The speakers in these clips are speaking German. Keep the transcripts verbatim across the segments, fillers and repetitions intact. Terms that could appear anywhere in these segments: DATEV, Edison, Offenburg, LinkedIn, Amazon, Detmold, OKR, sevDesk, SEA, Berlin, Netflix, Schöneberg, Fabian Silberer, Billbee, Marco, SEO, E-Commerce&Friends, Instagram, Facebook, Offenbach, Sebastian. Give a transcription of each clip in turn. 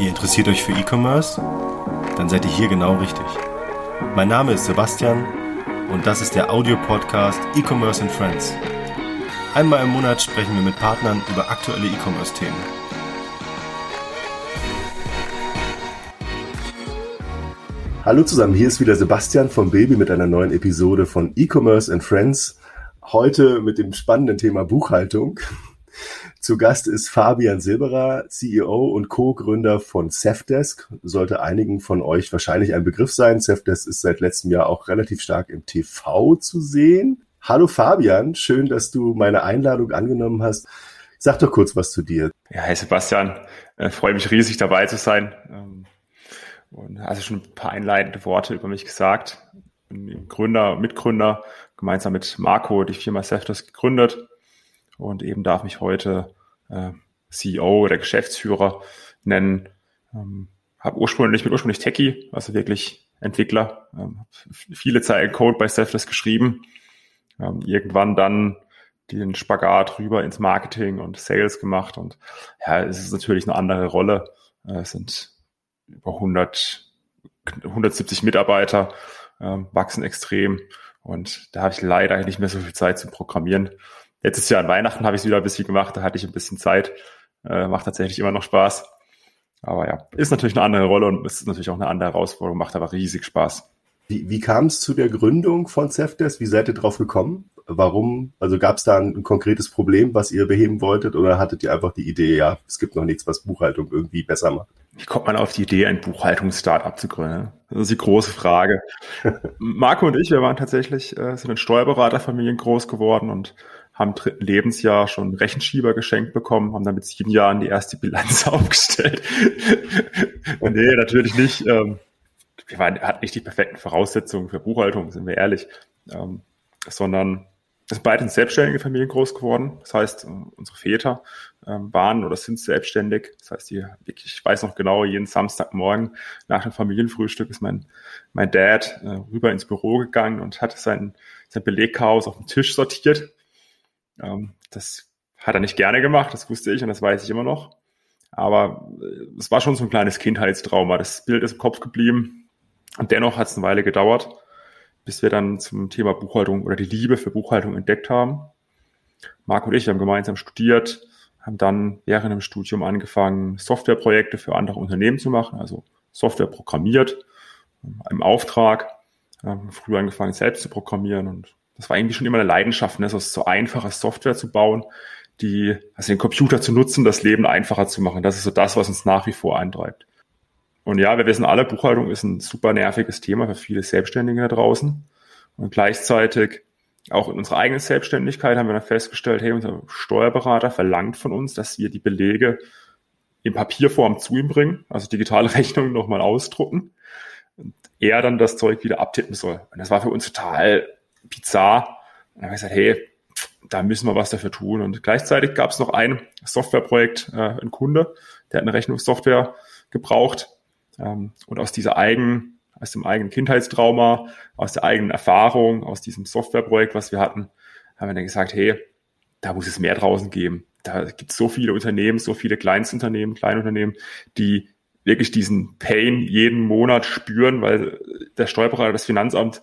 Ihr interessiert euch für E-Commerce? Dann seid ihr hier genau richtig. Mein Name ist Sebastian und das ist der Audio-Podcast E-Commerce and Friends. Einmal im Monat sprechen wir mit Partnern über aktuelle E-Commerce-Themen. Hallo zusammen, hier ist wieder Sebastian von Billbee mit einer neuen Episode von E-Commerce and Friends. Heute mit dem spannenden Thema Buchhaltung. Zu Gast ist Fabian Silberer, C E O und Co-Gründer von sevDesk. Sollte einigen von euch wahrscheinlich ein Begriff sein. sevDesk ist seit letztem Jahr auch relativ stark im T V zu sehen. Hallo Fabian, schön, dass du meine Einladung angenommen hast. Sag doch kurz was zu dir. Ja, hey Sebastian, ich freue mich riesig dabei zu sein. Und hast schon ein paar einleitende Worte über mich gesagt. Bin Gründer, Mitgründer, gemeinsam mit Marco die Firma sevDesk gegründet und eben darf mich heute äh, C E O oder Geschäftsführer nennen. Ähm, hab ursprünglich, bin ursprünglich Techie, also wirklich Entwickler. Ähm, viele Zeilen Code bei sevDesk geschrieben. Ähm, irgendwann dann den Spagat rüber ins Marketing und Sales gemacht und ja, es ist natürlich eine andere Rolle. Äh, es sind über hundert, hundertsiebzig Mitarbeiter, ähm, wachsen extrem und da habe ich leider nicht mehr so viel Zeit zum Programmieren. Letztes Jahr an Weihnachten habe ich es wieder ein bisschen gemacht, da hatte ich ein bisschen Zeit, äh, macht tatsächlich immer noch Spaß, aber ja, ist natürlich eine andere Rolle und ist natürlich auch eine andere Herausforderung, macht aber riesig Spaß. Wie, wie kam es zu der Gründung von sevDesk? Wie seid ihr drauf gekommen? Warum? Also gab es da ein, ein konkretes Problem, was ihr beheben wolltet oder hattet ihr einfach die Idee, ja, es gibt noch nichts, was Buchhaltung irgendwie besser macht? Wie kommt man auf die Idee, ein Buchhaltungs-Startup zu gründen? Das ist die große Frage. Marco und ich, wir waren tatsächlich, äh, sind in Steuerberaterfamilien groß geworden und haben im dritten Lebensjahr schon einen Rechenschieber geschenkt bekommen, haben dann mit sieben Jahren die erste Bilanz aufgestellt. Nee, natürlich nicht. Ähm, wir waren, hatten nicht die perfekten Voraussetzungen für Buchhaltung, sind wir ehrlich, ähm, sondern wir sind beide in selbstständigen Familien groß geworden. Das heißt, unsere Väter ähm, waren oder sind selbstständig. Das heißt, die, ich weiß noch genau, jeden Samstagmorgen nach dem Familienfrühstück ist mein mein Dad äh, rüber ins Büro gegangen und hat sein, sein Belegchaos auf dem Tisch sortiert. Ähm, das hat er nicht gerne gemacht, das wusste ich und das weiß ich immer noch. Aber äh, es war schon so ein kleines Kindheitstrauma. Das Bild ist im Kopf geblieben und dennoch hat es eine Weile gedauert, bis wir dann zum Thema Buchhaltung oder die Liebe für Buchhaltung entdeckt haben. Marco und ich haben gemeinsam studiert, haben dann während dem Studium angefangen, Softwareprojekte für andere Unternehmen zu machen, also Software programmiert im Auftrag, haben früher angefangen, selbst zu programmieren und das war irgendwie schon immer eine Leidenschaft, ne? So, so einfache Software zu bauen, die, also den Computer zu nutzen, das Leben einfacher zu machen. Das ist so das, was uns nach wie vor antreibt. Und ja, wir wissen alle, Buchhaltung ist ein super nerviges Thema für viele Selbstständige da draußen. Und gleichzeitig auch in unserer eigenen Selbstständigkeit haben wir dann festgestellt, hey, unser Steuerberater verlangt von uns, dass wir die Belege in Papierform zu ihm bringen, also digitale Rechnungen nochmal ausdrucken und er dann das Zeug wieder abtippen soll. Und das war für uns total bizarr. Und dann haben wir gesagt, hey, da müssen wir was dafür tun. Und gleichzeitig gab es noch ein Softwareprojekt, äh, ein Kunde, der hat eine Rechnungssoftware gebraucht. Und aus dieser eigenen, aus dem eigenen Kindheitstrauma, aus der eigenen Erfahrung, aus diesem Softwareprojekt, was wir hatten, haben wir dann gesagt, hey, da muss es mehr draußen geben. Da gibt es so viele Unternehmen, so viele Kleinstunternehmen, Kleinunternehmen, die wirklich diesen Pain jeden Monat spüren, weil der Steuerberater, das Finanzamt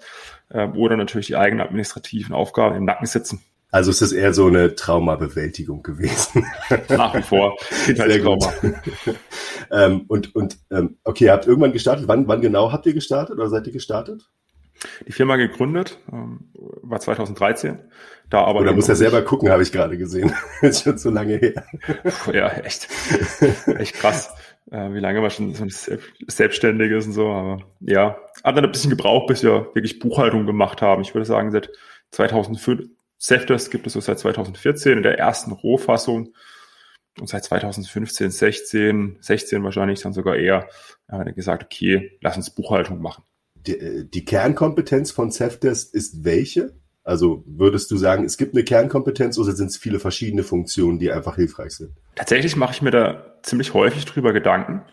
äh, oder natürlich die eigenen administrativen Aufgaben im Nacken sitzen. Also es ist eher so eine Traumabewältigung gewesen. Nach wie vor. Sehr Trauma. ähm, und und ähm, okay, ihr habt irgendwann gestartet. Wann, wann genau habt ihr gestartet oder seid ihr gestartet? Die Firma gegründet, ähm, war zwanzig dreizehn. Da aber. Oder muss ja selber gucken, habe ich gerade gesehen. Ist schon so lange her. Ja, echt. Echt krass, äh, wie lange man schon so ein Selbstständig ist und so. Aber ja, hat dann ein bisschen gebraucht, bis wir wirklich Buchhaltung gemacht haben. Ich würde sagen, seit zweitausendfünf. sevDesk gibt es so seit zweitausendvierzehn in der ersten Rohfassung und seit zweitausendfünfzehn, sechzehn, sechzehn wahrscheinlich dann sogar eher haben wir gesagt, okay, lass uns Buchhaltung machen. Die, die Kernkompetenz von sevDesk ist welche? Also würdest du sagen, es gibt eine Kernkompetenz oder sind es viele verschiedene Funktionen, die einfach hilfreich sind? Tatsächlich mache ich mir da ziemlich häufig drüber Gedanken.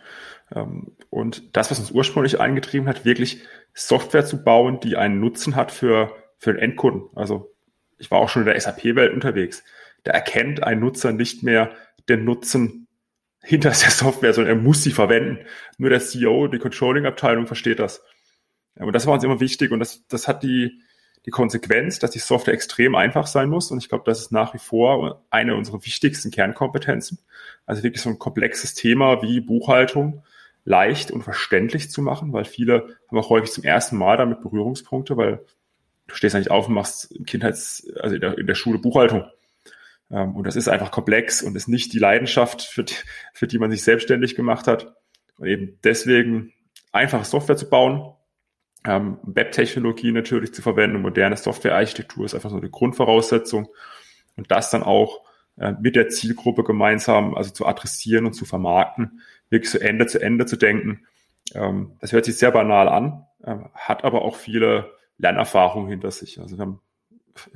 Und das, was uns ursprünglich angetrieben hat, wirklich Software zu bauen, die einen Nutzen hat für, für den Endkunden, also ich war auch schon in der S A P-Welt unterwegs, da erkennt ein Nutzer nicht mehr den Nutzen hinter der Software, sondern er muss sie verwenden. Nur der C E O, die Controlling-Abteilung versteht das. Aber das war uns immer wichtig und das, das hat die, die Konsequenz, dass die Software extrem einfach sein muss und ich glaube, das ist nach wie vor eine unserer wichtigsten Kernkompetenzen. Also wirklich so ein komplexes Thema wie Buchhaltung leicht und verständlich zu machen, weil viele haben auch häufig zum ersten Mal damit Berührungspunkte, weil du stehst ja nicht auf und machst im Kindheits-, also in der, in der Schule Buchhaltung. Und das ist einfach komplex und ist nicht die Leidenschaft, für die, für die man sich selbstständig gemacht hat. Und eben deswegen einfache Software zu bauen, ähm, Web-Technologie natürlich zu verwenden, moderne Software-Architektur ist einfach so eine Grundvoraussetzung. Und das dann auch äh, mit der Zielgruppe gemeinsam, also zu adressieren und zu vermarkten, wirklich so Ende zu Ende zu denken. Ähm, das hört sich sehr banal an, ähm, hat aber auch viele Lernerfahrungen hinter sich. Also wir haben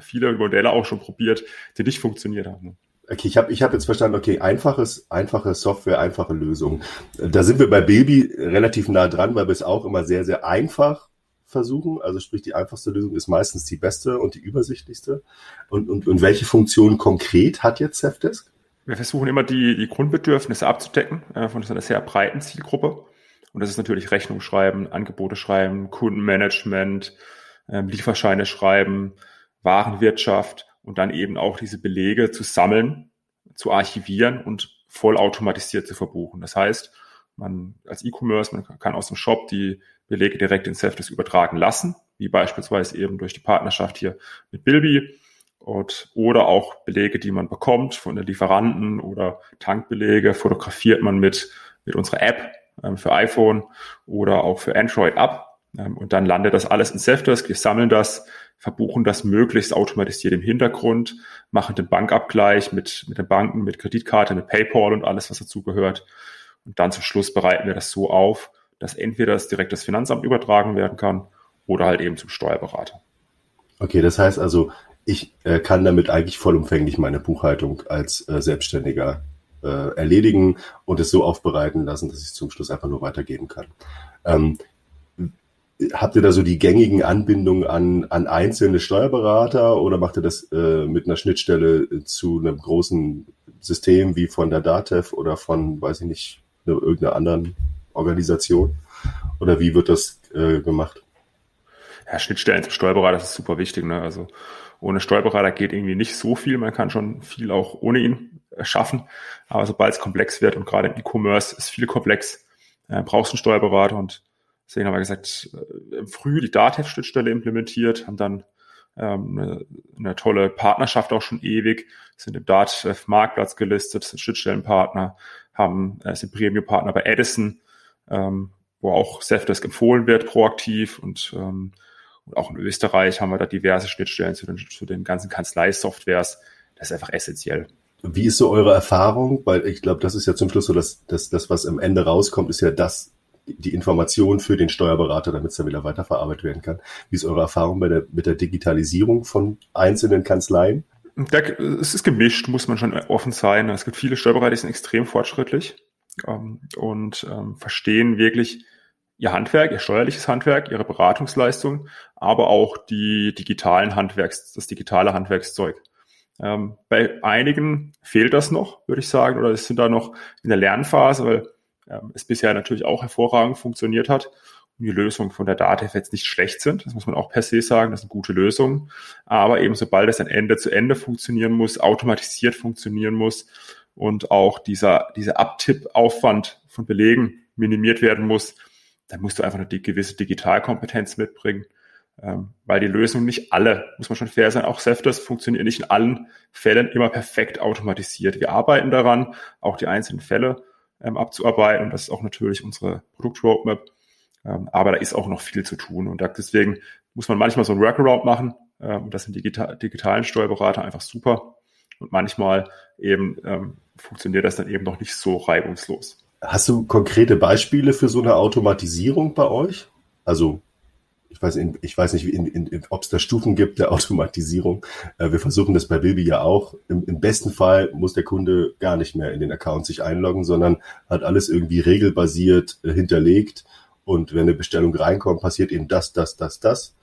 viele Modelle auch schon probiert, die nicht funktioniert haben. Okay, ich habe ich hab jetzt verstanden, okay, einfaches, einfache Software, einfache Lösung. Da sind wir bei Billbee relativ nah dran, weil wir es auch immer sehr, sehr einfach versuchen. Also sprich, die einfachste Lösung ist meistens die beste und die übersichtlichste. Und, und, und welche Funktion konkret hat jetzt sevDesk? Wir versuchen immer, die, die Grundbedürfnisse abzudecken äh, von einer sehr breiten Zielgruppe. Und das ist natürlich Rechnung schreiben, Angebote schreiben, Kundenmanagement, äh, Lieferscheine schreiben, Warenwirtschaft und dann eben auch diese Belege zu sammeln, zu archivieren und vollautomatisiert zu verbuchen. Das heißt, man als E-Commerce, man kann aus dem Shop die Belege direkt in sevDesk übertragen lassen, wie beispielsweise eben durch die Partnerschaft hier mit Billbee und, oder auch Belege, die man bekommt von den Lieferanten oder Tankbelege, fotografiert man mit, mit unserer App ähm, für iPhone oder auch für Android ab ähm, und dann landet das alles in sevDesk. Wir sammeln das, verbuchen das möglichst automatisiert im Hintergrund, machen den Bankabgleich mit, mit den Banken, mit Kreditkarte, mit PayPal und alles, was dazugehört. Und dann zum Schluss bereiten wir das so auf, dass entweder das direkt das Finanzamt übertragen werden kann oder halt eben zum Steuerberater. Okay, das heißt also, ich äh, kann damit eigentlich vollumfänglich meine Buchhaltung als äh, Selbstständiger äh, erledigen und es so aufbereiten lassen, dass ich es zum Schluss einfach nur weitergeben kann. Ähm, Habt ihr da so die gängigen Anbindungen an, an einzelne Steuerberater oder macht ihr das äh, mit einer Schnittstelle zu einem großen System wie von der DATEV oder von, weiß ich nicht, einer, irgendeiner anderen Organisation? Oder wie wird das äh, gemacht? Ja, Schnittstellen zum Steuerberater, das ist super wichtig, ne? Also ohne Steuerberater geht irgendwie nicht so viel. Man kann schon viel auch ohne ihn schaffen. Aber sobald es komplex wird und gerade im E-Commerce ist viel komplex, äh, brauchst du einen Steuerberater und deswegen haben wir gesagt, früh die DATEV-Schnittstelle implementiert, haben dann ähm, eine, eine tolle Partnerschaft auch schon ewig, sind im DATEV-Marktplatz gelistet, sind Schnittstellenpartner, haben, äh, sind Premium-Partner bei Edison, ähm, wo auch sevDesk empfohlen wird, proaktiv. Und, ähm, und auch in Österreich haben wir da diverse Schnittstellen zu den, zu den ganzen Kanzlei-Softwares. Das ist einfach essentiell. Wie ist so eure Erfahrung? Weil ich glaube, das ist ja zum Schluss so, dass das, was am Ende rauskommt, ist ja das, die Information für den Steuerberater, damit es dann wieder weiterverarbeitet werden kann. Wie ist eure Erfahrung bei der, mit der Digitalisierung von einzelnen Kanzleien? Es ist gemischt, muss man schon offen sein. Es gibt viele Steuerberater, die sind extrem fortschrittlich ähm, und ähm, verstehen wirklich ihr Handwerk, ihr steuerliches Handwerk, ihre Beratungsleistung, aber auch die digitalen Handwerks, das digitale Handwerkszeug. Ähm, bei einigen fehlt das noch, würde ich sagen, oder es sind da noch in der Lernphase, weil es bisher natürlich auch hervorragend funktioniert hat und die Lösungen von der DATEV jetzt nicht schlecht sind. Das muss man auch per se sagen, das sind gute Lösungen. Aber eben sobald es dann Ende zu Ende funktionieren muss, automatisiert funktionieren muss und auch dieser, dieser Abtippaufwand von Belegen minimiert werden muss, dann musst du einfach eine gewisse Digitalkompetenz mitbringen, weil die Lösungen nicht alle, muss man schon fair sein, auch sevDesk funktioniert nicht in allen Fällen immer perfekt automatisiert. Wir arbeiten daran, auch die einzelnen Fälle abzuarbeiten und das ist auch natürlich unsere Produktroadmap, aber da ist auch noch viel zu tun und deswegen muss man manchmal so ein Workaround machen und das sind die digitalen Steuerberater einfach super und manchmal eben ähm, funktioniert das dann eben noch nicht so reibungslos. Hast du konkrete Beispiele für so eine Automatisierung bei euch? Also ich weiß, ich weiß nicht, ob es da Stufen gibt der Automatisierung. Wir versuchen das bei Billbee ja auch. Im, Im besten Fall muss der Kunde gar nicht mehr in den Account sich einloggen, sondern hat alles irgendwie regelbasiert hinterlegt. Und wenn eine Bestellung reinkommt, passiert eben das, das, das, das.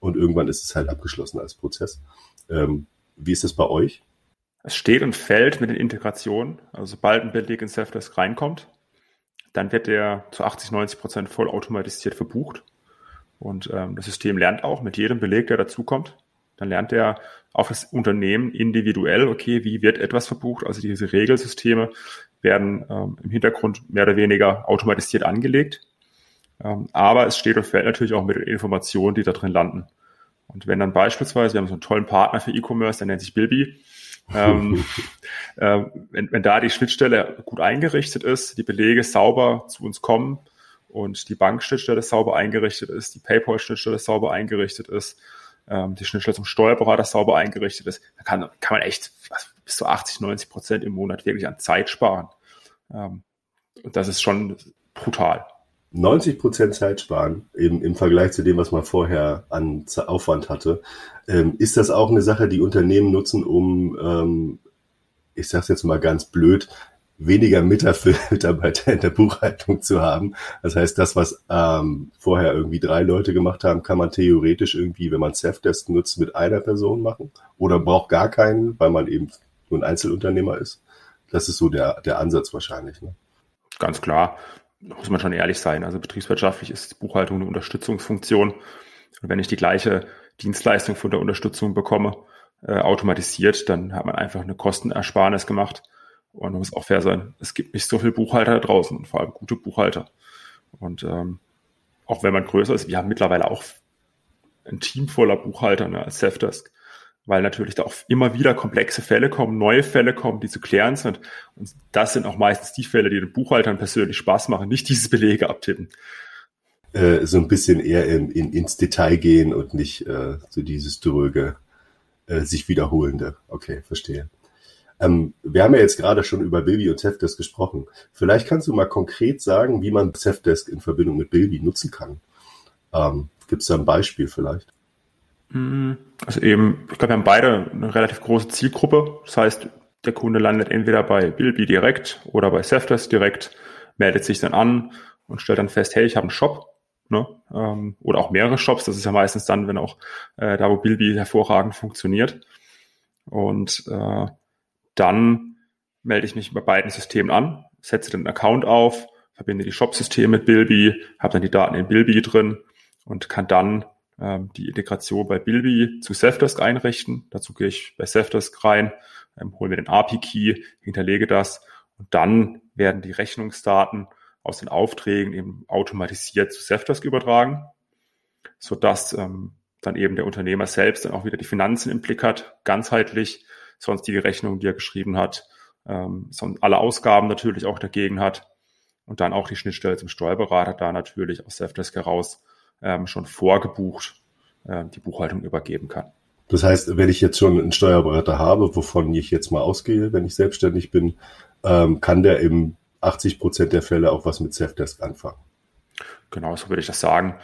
Und irgendwann ist es halt abgeschlossen als Prozess. Wie ist das bei euch? Es steht und fällt mit den Integrationen. Also sobald ein Beleg in sevDesk reinkommt, dann wird der zu achtzig, neunzig Prozent vollautomatisiert verbucht. Und ähm, das System lernt auch mit jedem Beleg, der dazukommt. Dann lernt er auf das Unternehmen individuell, okay, wie wird etwas verbucht? Also diese Regelsysteme werden ähm, im Hintergrund mehr oder weniger automatisiert angelegt. Ähm, aber es steht und fällt natürlich auch mit den Informationen, die da drin landen. Und wenn dann beispielsweise, wir haben so einen tollen Partner für E-Commerce, der nennt sich Billbee, ähm, äh, wenn, wenn da die Schnittstelle gut eingerichtet ist, die Belege sauber zu uns kommen und die Bankschnittstelle sauber eingerichtet ist, die PayPal-Schnittstelle sauber eingerichtet ist, die Schnittstelle zum Steuerberater sauber eingerichtet ist, da kann, kann man echt bis zu achtzig, neunzig Prozent im Monat wirklich an Zeit sparen. Und das ist schon brutal. neunzig Prozent Zeit sparen, eben im Vergleich zu dem, was man vorher an Aufwand hatte. Ist das auch eine Sache, die Unternehmen nutzen, um, ich sage es jetzt mal ganz blöd, weniger Mitarbeiter in der Buchhaltung zu haben. Das heißt, das, was ähm, vorher irgendwie drei Leute gemacht haben, kann man theoretisch irgendwie, wenn man sevDesk nutzt, mit einer Person machen oder braucht gar keinen, weil man eben nur ein Einzelunternehmer ist. Das ist so der, der Ansatz wahrscheinlich. Ne? Ganz klar, da muss man schon ehrlich sein. Also betriebswirtschaftlich ist Buchhaltung eine Unterstützungsfunktion. Und wenn ich die gleiche Dienstleistung von der Unterstützung bekomme, äh, automatisiert, dann hat man einfach eine Kostenersparnis gemacht. Und man muss auch fair sein, es gibt nicht so viele Buchhalter da draußen und vor allem gute Buchhalter. Und ähm, auch wenn man größer ist, wir haben mittlerweile auch ein Team voller Buchhalter, ne, als sevDesk, weil natürlich da auch immer wieder komplexe Fälle kommen, neue Fälle kommen, die zu klären sind. Und das sind auch meistens die Fälle, die den Buchhaltern persönlich Spaß machen, nicht diese Belege abtippen. Äh, so ein bisschen eher in, in, ins Detail gehen und nicht äh, so dieses dröge, äh, sich wiederholende. Okay, verstehe. Ähm, wir haben ja jetzt gerade schon über Billbee und sevDesk gesprochen. Vielleicht kannst du mal konkret sagen, wie man sevDesk in Verbindung mit Billbee nutzen kann. Ähm, gibt es da ein Beispiel vielleicht? Also eben, ich glaube, wir haben beide eine relativ große Zielgruppe. Das heißt, der Kunde landet entweder bei Billbee direkt oder bei sevDesk direkt, meldet sich dann an und stellt dann fest, hey, ich habe einen Shop, ne? ähm, oder auch mehrere Shops. Das ist ja meistens dann, wenn auch äh, da, wo Billbee hervorragend funktioniert. Und äh, Dann melde ich mich bei beiden Systemen an, setze den Account auf, verbinde die Shop-Systeme mit Billbee, habe dann die Daten in Billbee drin und kann dann ähm, die Integration bei Billbee zu sevDesk einrichten. Dazu gehe ich bei sevDesk rein, ähm, hole mir den A P I-Key, hinterlege das und dann werden die Rechnungsdaten aus den Aufträgen eben automatisiert zu sevDesk übertragen, sodass ähm, dann eben der Unternehmer selbst dann auch wieder die Finanzen im Blick hat, ganzheitlich, sonstige Rechnungen, die er geschrieben hat, ähm, alle Ausgaben natürlich auch dagegen hat und dann auch die Schnittstelle zum Steuerberater da natürlich aus sevDesk heraus ähm, schon vorgebucht ähm, die Buchhaltung übergeben kann. Das heißt, wenn ich jetzt schon einen Steuerberater habe, wovon ich jetzt mal ausgehe, wenn ich selbstständig bin, ähm, kann der im achtzig Prozent der Fälle auch was mit sevDesk anfangen? Genau, so würde ich das sagen.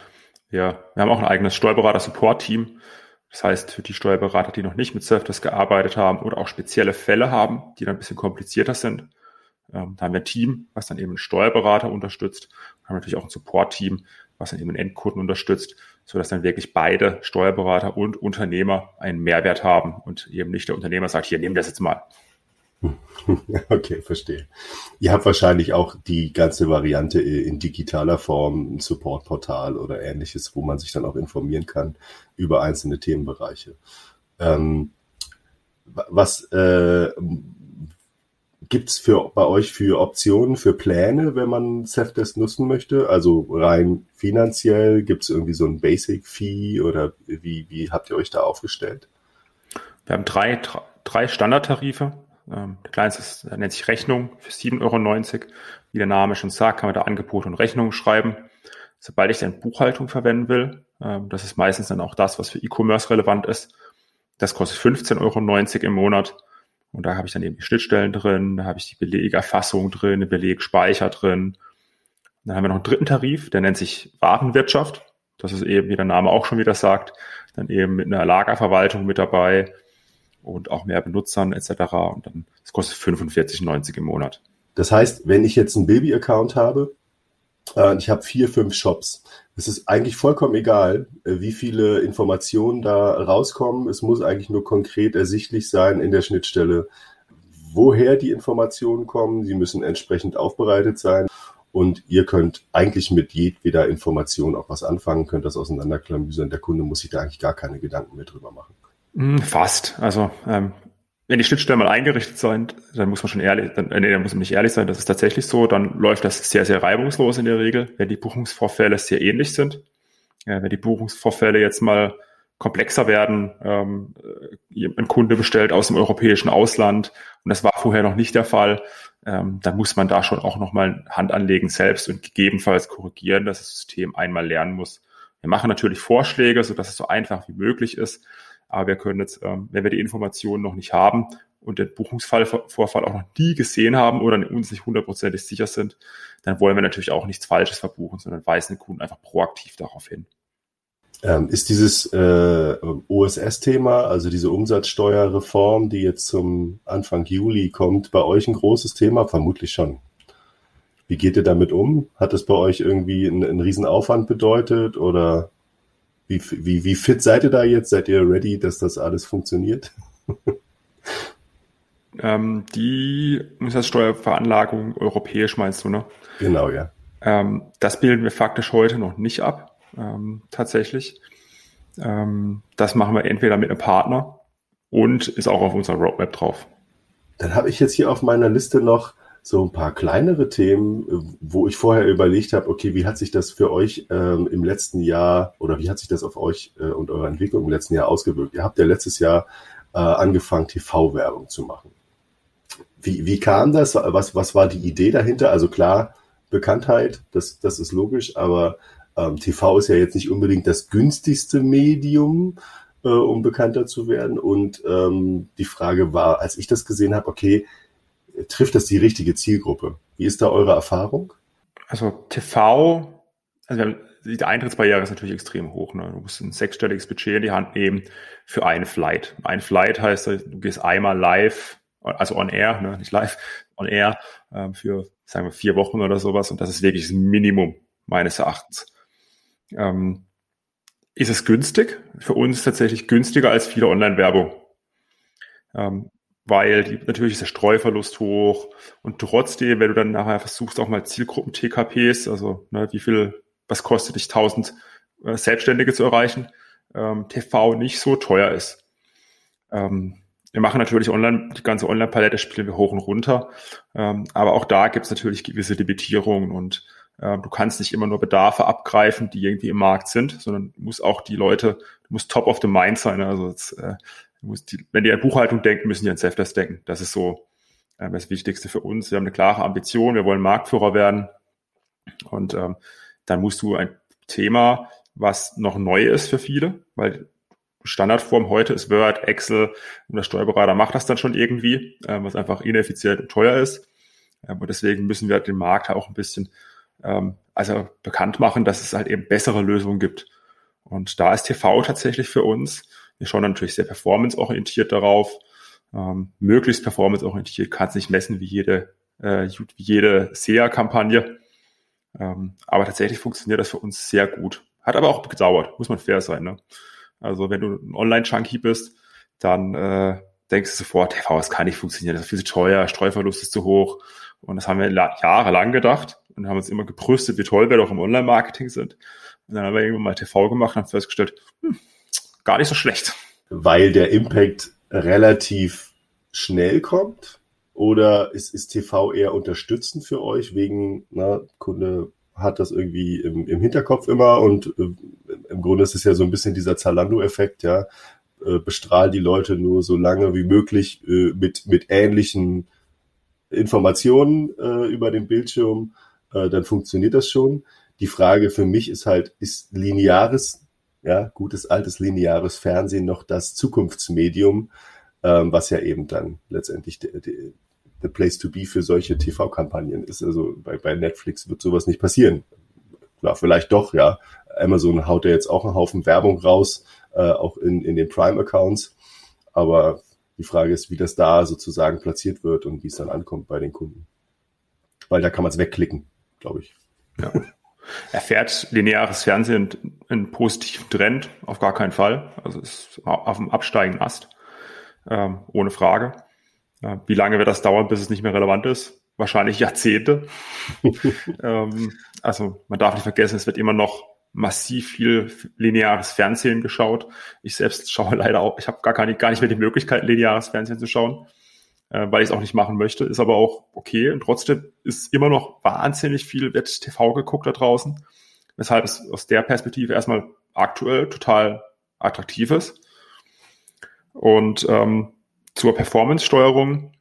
Ja, wir haben auch ein eigenes Steuerberater-Support-Team. Das heißt, für die Steuerberater, die noch nicht mit sevDesk gearbeitet haben oder auch spezielle Fälle haben, die dann ein bisschen komplizierter sind, ähm, da haben wir ein Team, was dann eben einen Steuerberater unterstützt. Wir haben natürlich auch ein Support-Team, was dann eben einen Endkunden unterstützt, sodass dann wirklich beide Steuerberater und Unternehmer einen Mehrwert haben und eben nicht der Unternehmer sagt, hier, nimm das jetzt mal. Okay, verstehe. Ihr habt wahrscheinlich auch die ganze Variante in digitaler Form, ein Supportportal oder ähnliches, wo man sich dann auch informieren kann über einzelne Themenbereiche. Ähm, was äh, gibt's für bei euch für Optionen, für Pläne, wenn man sevDesk nutzen möchte? Also rein finanziell, gibt's irgendwie so ein Basic-Fee oder wie, wie habt ihr euch da aufgestellt? Wir haben drei, drei Standardtarife. Der kleinste nennt sich Rechnung für sieben Euro neunzig. Wie der Name schon sagt, kann man da Angebote und Rechnungen schreiben. Sobald ich dann Buchhaltung verwenden will, das ist meistens dann auch das, was für E-Commerce relevant ist, das kostet fünfzehn Euro neunzig im Monat. Und da habe ich dann eben die Schnittstellen drin, da habe ich die Belegerfassung drin, den Belegspeicher drin. Und dann haben wir noch einen dritten Tarif, der nennt sich Warenwirtschaft. Das ist eben, wie der Name auch schon wieder sagt, dann eben mit einer Lagerverwaltung mit dabei, und auch mehr Benutzern et cetera. Und dann, das kostet fünfundvierzig Euro neunzig im Monat. Das heißt, wenn ich jetzt einen Billbee-Account habe, äh, ich habe vier, fünf Shops, es ist eigentlich vollkommen egal, wie viele Informationen da rauskommen. Es muss eigentlich nur konkret ersichtlich sein in der Schnittstelle, woher die Informationen kommen. Sie müssen entsprechend aufbereitet sein. Und ihr könnt eigentlich mit jedweder Information auch was anfangen, könnt das auseinanderklamüsern. Der Kunde muss sich da eigentlich gar keine Gedanken mehr drüber machen. Fast. Also ähm, wenn die Schnittstellen mal eingerichtet sind, dann muss man schon ehrlich, dann, nee, dann muss man nicht ehrlich sein, das ist tatsächlich so. Dann läuft das sehr, sehr reibungslos in der Regel, wenn die Buchungsvorfälle sehr ähnlich sind. Äh, wenn die Buchungsvorfälle jetzt mal komplexer werden, ähm, ein Kunde bestellt aus dem europäischen Ausland und das war vorher noch nicht der Fall, Ähm, da muss man da schon auch nochmal Hand anlegen selbst und gegebenenfalls korrigieren, dass das System einmal lernen muss. Wir machen natürlich Vorschläge, sodass es so einfach wie möglich ist, aber wir können jetzt, ähm, wenn wir die Informationen noch nicht haben und den Buchungsvorfall auch noch nie gesehen haben oder uns nicht hundertprozentig sicher sind, dann wollen wir natürlich auch nichts Falsches verbuchen, sondern weisen den Kunden einfach proaktiv darauf hin. Ähm, ist dieses äh, O S S-Thema, also diese Umsatzsteuerreform, die jetzt zum Anfang Juli kommt, bei euch ein großes Thema? Vermutlich schon. Wie geht ihr damit um? Hat das bei euch irgendwie einen, einen Riesenaufwand bedeutet? Oder wie, wie, wie fit seid ihr da jetzt? Seid ihr ready, dass das alles funktioniert? ähm, die Umsatzsteuerveranlagung europäisch meinst du, ne? Genau, ja. Ähm, das bilden wir faktisch heute noch nicht ab. Ähm, tatsächlich. Ähm, das machen wir entweder mit einem Partner und ist auch auf unserer Roadmap drauf. Dann habe ich jetzt hier auf meiner Liste noch so ein paar kleinere Themen, wo ich vorher überlegt habe, okay, wie hat sich das für euch ähm, im letzten Jahr oder wie hat sich das auf euch äh, und eure Entwicklung im letzten Jahr ausgewirkt? Ihr habt ja letztes Jahr äh, angefangen, T V-Werbung zu machen. Wie, wie kam das? Was, was war die Idee dahinter? Also klar, Bekanntheit, das, das ist logisch, aber T V ist ja jetzt nicht unbedingt das günstigste Medium, äh, um bekannter zu werden. Und ähm, die Frage war, als ich das gesehen habe, okay, trifft das die richtige Zielgruppe? Wie ist da eure Erfahrung? Also T V, also die Eintrittsbarriere ist natürlich extrem hoch. Ne? Du musst ein sechsstelliges Budget in die Hand nehmen für einen Flight. Ein Flight heißt, du gehst einmal live, also on air, ne? Nicht live, on air äh, für, sagen wir, vier Wochen oder sowas. Und das ist wirklich das Minimum meines Erachtens. Ähm, ist es günstig? Für uns tatsächlich günstiger als viele Online-Werbung, ähm, weil die, natürlich ist der Streuverlust hoch und trotzdem, wenn du dann nachher versuchst, auch mal Zielgruppen-T K Ps, also ne, wie viel, was kostet dich tausend äh, Selbstständige zu erreichen, ähm, T V nicht so teuer ist. Ähm, wir machen natürlich online, die ganze Online-Palette spielen wir hoch und runter, ähm, aber auch da gibt es natürlich gewisse Limitierungen und du kannst nicht immer nur Bedarfe abgreifen, die irgendwie im Markt sind, sondern musst auch die Leute, du musst top of the mind sein. Also jetzt, äh, musst die, wenn die an Buchhaltung denken, müssen die an sevDesk denken. Das ist so äh, das Wichtigste für uns. Wir haben eine klare Ambition, wir wollen Marktführer werden. Und ähm, dann musst du ein Thema, was noch neu ist für viele, weil Standardform heute ist Word, Excel und der Steuerberater macht das dann schon irgendwie, äh, was einfach ineffizient und teuer ist. Äh, und deswegen müssen wir den Markt auch ein bisschen also bekannt machen, dass es halt eben bessere Lösungen gibt. Und da ist T V tatsächlich für uns, wir schauen natürlich sehr performanceorientiert darauf, ähm, möglichst performanceorientiert, kann es nicht messen wie jede, äh, wie jede S E A-Kampagne. Ähm, aber tatsächlich funktioniert das für uns sehr gut. Hat aber auch gedauert, muss man fair sein. Ne? Also wenn du ein Online-Junkie bist, dann äh, denkst du sofort, T V, das kann nicht funktionieren, das ist viel zu teuer, Streuverlust ist zu hoch. Und das haben wir la- jahrelang gedacht. Und haben uns immer gebrüstet, wie toll wir doch im Online-Marketing sind. Und dann haben wir irgendwann mal T V gemacht und haben festgestellt, hm, gar nicht so schlecht. Weil der Impact relativ schnell kommt? Oder ist, ist T V eher unterstützend für euch? Wegen, na, Kunde hat das irgendwie im, im Hinterkopf immer und äh, im Grunde ist es ja so ein bisschen dieser Zalando-Effekt, ja. Äh, bestrahlt die Leute nur so lange wie möglich äh, mit, mit ähnlichen Informationen äh, über den Bildschirm, dann funktioniert das schon. Die Frage für mich ist halt, ist lineares, ja, gutes altes lineares Fernsehen noch das Zukunftsmedium, ähm, was ja eben dann letztendlich de, de, the place to be für solche T V-Kampagnen ist. Also bei, bei Netflix wird sowas nicht passieren. Klar, vielleicht doch, ja. Amazon haut ja jetzt auch einen Haufen Werbung raus, äh, auch in, in den Prime-Accounts. Aber die Frage ist, wie das da sozusagen platziert wird und wie es dann ankommt bei den Kunden. Weil da kann man es wegklicken, glaube ich. Ja. Erfährt lineares Fernsehen einen positiven Trend? Auf gar keinen Fall. Also ist auf dem absteigenden Ast, ähm, ohne Frage. Wie lange wird das dauern, bis es nicht mehr relevant ist? Wahrscheinlich Jahrzehnte. ähm, also man darf nicht vergessen, es wird immer noch massiv viel lineares Fernsehen geschaut. Ich selbst schaue leider auch, ich habe gar, gar, gar nicht mehr die Möglichkeit, lineares Fernsehen zu schauen, äh, weil ich es auch nicht machen möchte. Ist aber auch okay. Und trotzdem ist immer noch wahnsinnig viel wird T V geguckt da draußen, weshalb es aus der Perspektive erstmal aktuell total attraktiv ist. Und ähm, zur Performance-Steuerung,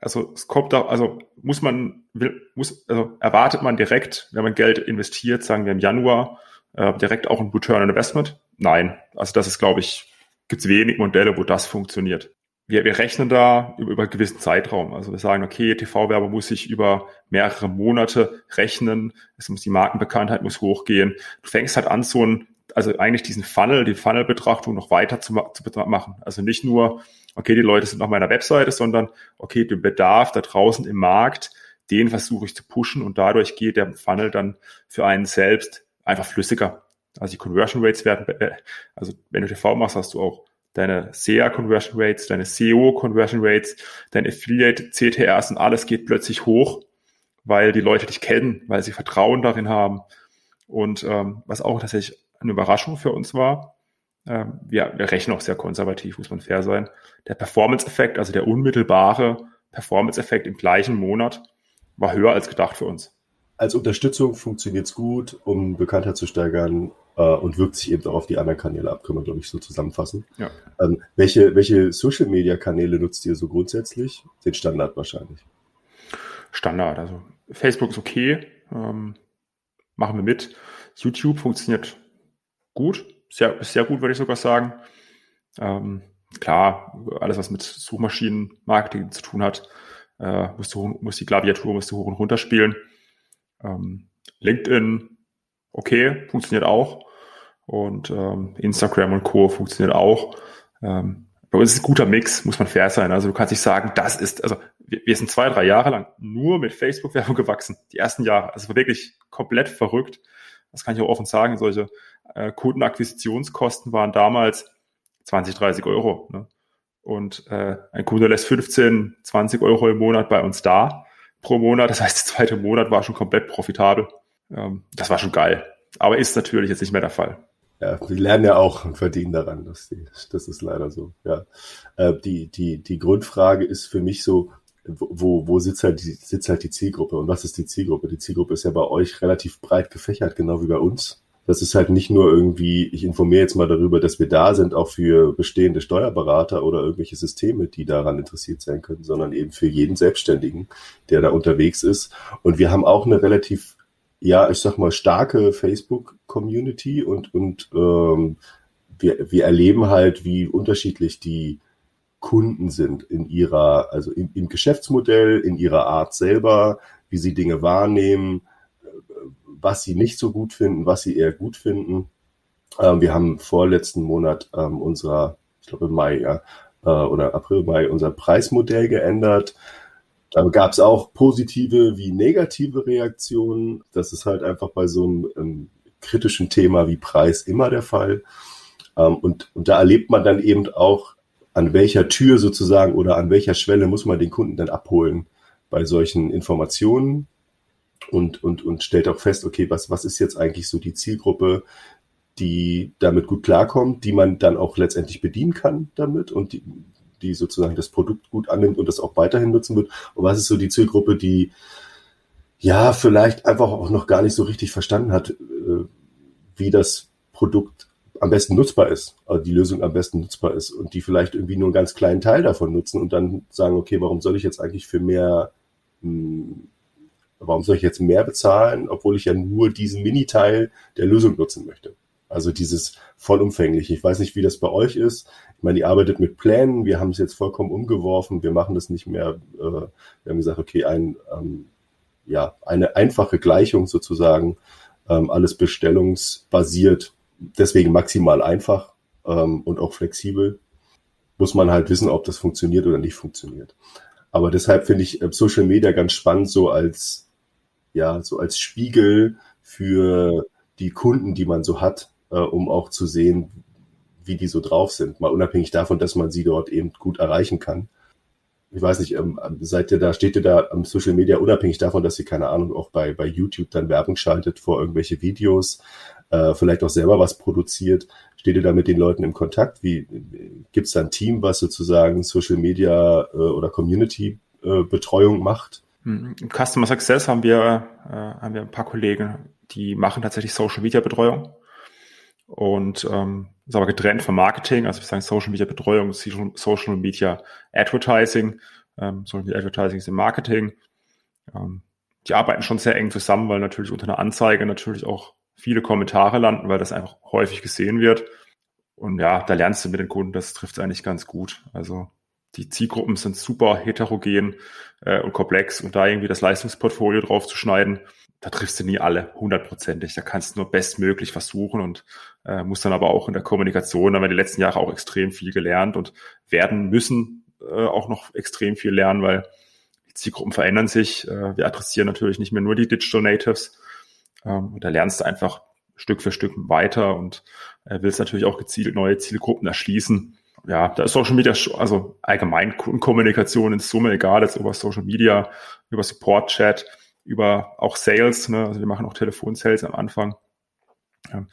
also es kommt da, also muss man, will, muss, also erwartet man direkt, wenn man Geld investiert, sagen wir im Januar, äh, direkt auch ein Return on Investment? Nein. Also das ist, glaube ich, gibt es wenig Modelle, wo das funktioniert. Wir, wir rechnen da über, über einen gewissen Zeitraum. Also wir sagen, okay, T V-Werbung muss sich über mehrere Monate rechnen, es muss die Markenbekanntheit muss hochgehen. Du fängst halt an, so ein, also eigentlich diesen Funnel, die Funnel-Betrachtung noch weiter zu, ma- zu machen. Also nicht nur, okay, die Leute sind auf meiner Webseite, sondern okay, den Bedarf da draußen im Markt, den versuche ich zu pushen und dadurch geht der Funnel dann für einen selbst einfach flüssiger. Also die Conversion Rates werden, also wenn du T V machst, hast du auch deine S E A Conversion Rates, deine S E O Conversion Rates, deine Affiliate C T Rs und alles geht plötzlich hoch, weil die Leute dich kennen, weil sie Vertrauen darin haben. Und ähm, was auch tatsächlich eine Überraschung für uns war, ähm, wir, wir rechnen auch sehr konservativ, muss man fair sein, der Performance-Effekt, also der unmittelbare Performance-Effekt im gleichen Monat war höher als gedacht für uns. Als Unterstützung funktioniert es gut, um Bekanntheit zu steigern äh, und wirkt sich eben auch auf die anderen Kanäle ab, können wir, glaube ich, so zusammenfassen. Ja. Ähm, welche welche Social-Media-Kanäle nutzt ihr so grundsätzlich? Den Standard wahrscheinlich. Standard, also Facebook ist okay, ähm, machen wir mit. YouTube funktioniert gut, sehr, sehr gut, würde ich sogar sagen. Ähm, klar, alles, was mit Suchmaschinenmarketing zu tun hat, äh, musst du, musst die Klaviatur musst du hoch und runter spielen. Ähm, LinkedIn, okay, funktioniert auch. Und ähm, Instagram und Co. funktioniert auch. Ähm, bei uns ist ein guter Mix, muss man fair sein. Also du kannst nicht sagen, das ist, also wir, wir sind zwei, drei Jahre lang nur mit Facebook-Werbung gewachsen. Die ersten Jahre. Also war wirklich komplett verrückt. Das kann ich auch offen sagen. Solche äh, Kundenakquisitionskosten waren damals zwanzig, dreißig Euro. Ne? Und äh, ein Kunde lässt fünfzehn, zwanzig Euro im Monat bei uns da pro Monat. Das heißt, der zweite Monat war schon komplett profitabel. Ähm, das war schon geil. Aber ist natürlich jetzt nicht mehr der Fall. Ja, die lernen ja auch und verdienen daran. Das, das ist leider so. Ja. Äh, die, die, die Grundfrage ist für mich so, Wo, wo sitzt halt, die, sitzt halt die Zielgruppe und was ist die Zielgruppe? Die Zielgruppe ist ja bei euch relativ breit gefächert, genau wie bei uns. Das ist halt nicht nur irgendwie, ich informiere jetzt mal darüber, dass wir da sind, auch für bestehende Steuerberater oder irgendwelche Systeme, die daran interessiert sein können, sondern eben für jeden Selbstständigen, der da unterwegs ist. Und wir haben auch eine relativ, ja, ich sag mal, starke Facebook-Community und, und ähm, wir, wir erleben halt, wie unterschiedlich die Kunden sind in ihrer, also im, im Geschäftsmodell, in ihrer Art selber, wie sie Dinge wahrnehmen, was sie nicht so gut finden, was sie eher gut finden. Ähm, wir haben vorletzten Monat ähm, unser, ich glaube im Mai, ja, äh, oder April, Mai, unser Preismodell geändert. Da gab es auch positive wie negative Reaktionen. Das ist halt einfach bei so einem ähm, kritischen Thema wie Preis immer der Fall. Ähm, und, und da erlebt man dann eben auch, an welcher Tür sozusagen oder an welcher Schwelle muss man den Kunden dann abholen bei solchen Informationen und, und, und stellt auch fest, okay, was, was ist jetzt eigentlich so die Zielgruppe, die damit gut klarkommt, die man dann auch letztendlich bedienen kann damit und die, die sozusagen das Produkt gut annimmt und das auch weiterhin nutzen wird. Und was ist so die Zielgruppe, die ja vielleicht einfach auch noch gar nicht so richtig verstanden hat, wie das Produkt am besten nutzbar ist, also die Lösung am besten nutzbar ist und die vielleicht irgendwie nur einen ganz kleinen Teil davon nutzen und dann sagen, okay, warum soll ich jetzt eigentlich für mehr, warum soll ich jetzt mehr bezahlen, obwohl ich ja nur diesen Mini-Teil der Lösung nutzen möchte. Also dieses vollumfängliche. Ich weiß nicht, wie das bei euch ist. Ich meine, ihr arbeitet mit Plänen, wir haben es jetzt vollkommen umgeworfen, wir machen das nicht mehr. Wir haben gesagt, okay, ein, ja, eine einfache Gleichung sozusagen, alles bestellungsbasiert. Deswegen maximal einfach ähm, und auch flexibel, muss man halt wissen, ob das funktioniert oder nicht funktioniert. Aber deshalb finde ich Social Media ganz spannend, so als, ja, so als Spiegel für die Kunden, die man so hat, äh, um auch zu sehen, wie die so drauf sind. Mal unabhängig davon, dass man sie dort eben gut erreichen kann. ich weiß nicht, ähm, seid ihr da, steht ihr da am Social Media unabhängig davon, dass ihr, keine Ahnung, auch bei, bei YouTube dann Werbung schaltet vor irgendwelche Videos, äh, vielleicht auch selber was produziert, steht ihr da mit den Leuten im Kontakt? Wie gibt's da ein Team, was sozusagen Social Media äh, oder Community äh, Betreuung macht? Im Customer Success haben wir, äh, haben wir ein paar Kollegen, die machen tatsächlich Social Media Betreuung und ähm, ist aber getrennt vom Marketing, also wir sagen Social Media Betreuung, Social Media Advertising, ähm, Social Media Advertising ist im Marketing. Ähm, die arbeiten schon sehr eng zusammen, weil natürlich unter einer Anzeige natürlich auch viele Kommentare landen, weil das einfach häufig gesehen wird. Und ja, da lernst du mit den Kunden, das trifft es eigentlich ganz gut. Also die Zielgruppen sind super heterogen äh, und komplex und da irgendwie das Leistungsportfolio drauf zu schneiden, da triffst du nie alle hundertprozentig. Da kannst du nur bestmöglich versuchen und äh, musst dann aber auch in der Kommunikation, da haben wir die letzten Jahre auch extrem viel gelernt und werden müssen äh, auch noch extrem viel lernen, weil die Zielgruppen verändern sich. Äh, wir adressieren natürlich nicht mehr nur die Digital Natives. Ähm, und da lernst du einfach Stück für Stück weiter und äh, willst natürlich auch gezielt neue Zielgruppen erschließen. Ja, da ist Social Media, also allgemein Kundenkommunikation in Summe, egal jetzt über Social Media, über Support-Chat, über auch Sales, ne? Also wir machen auch Telefon-Sales am Anfang. Ja,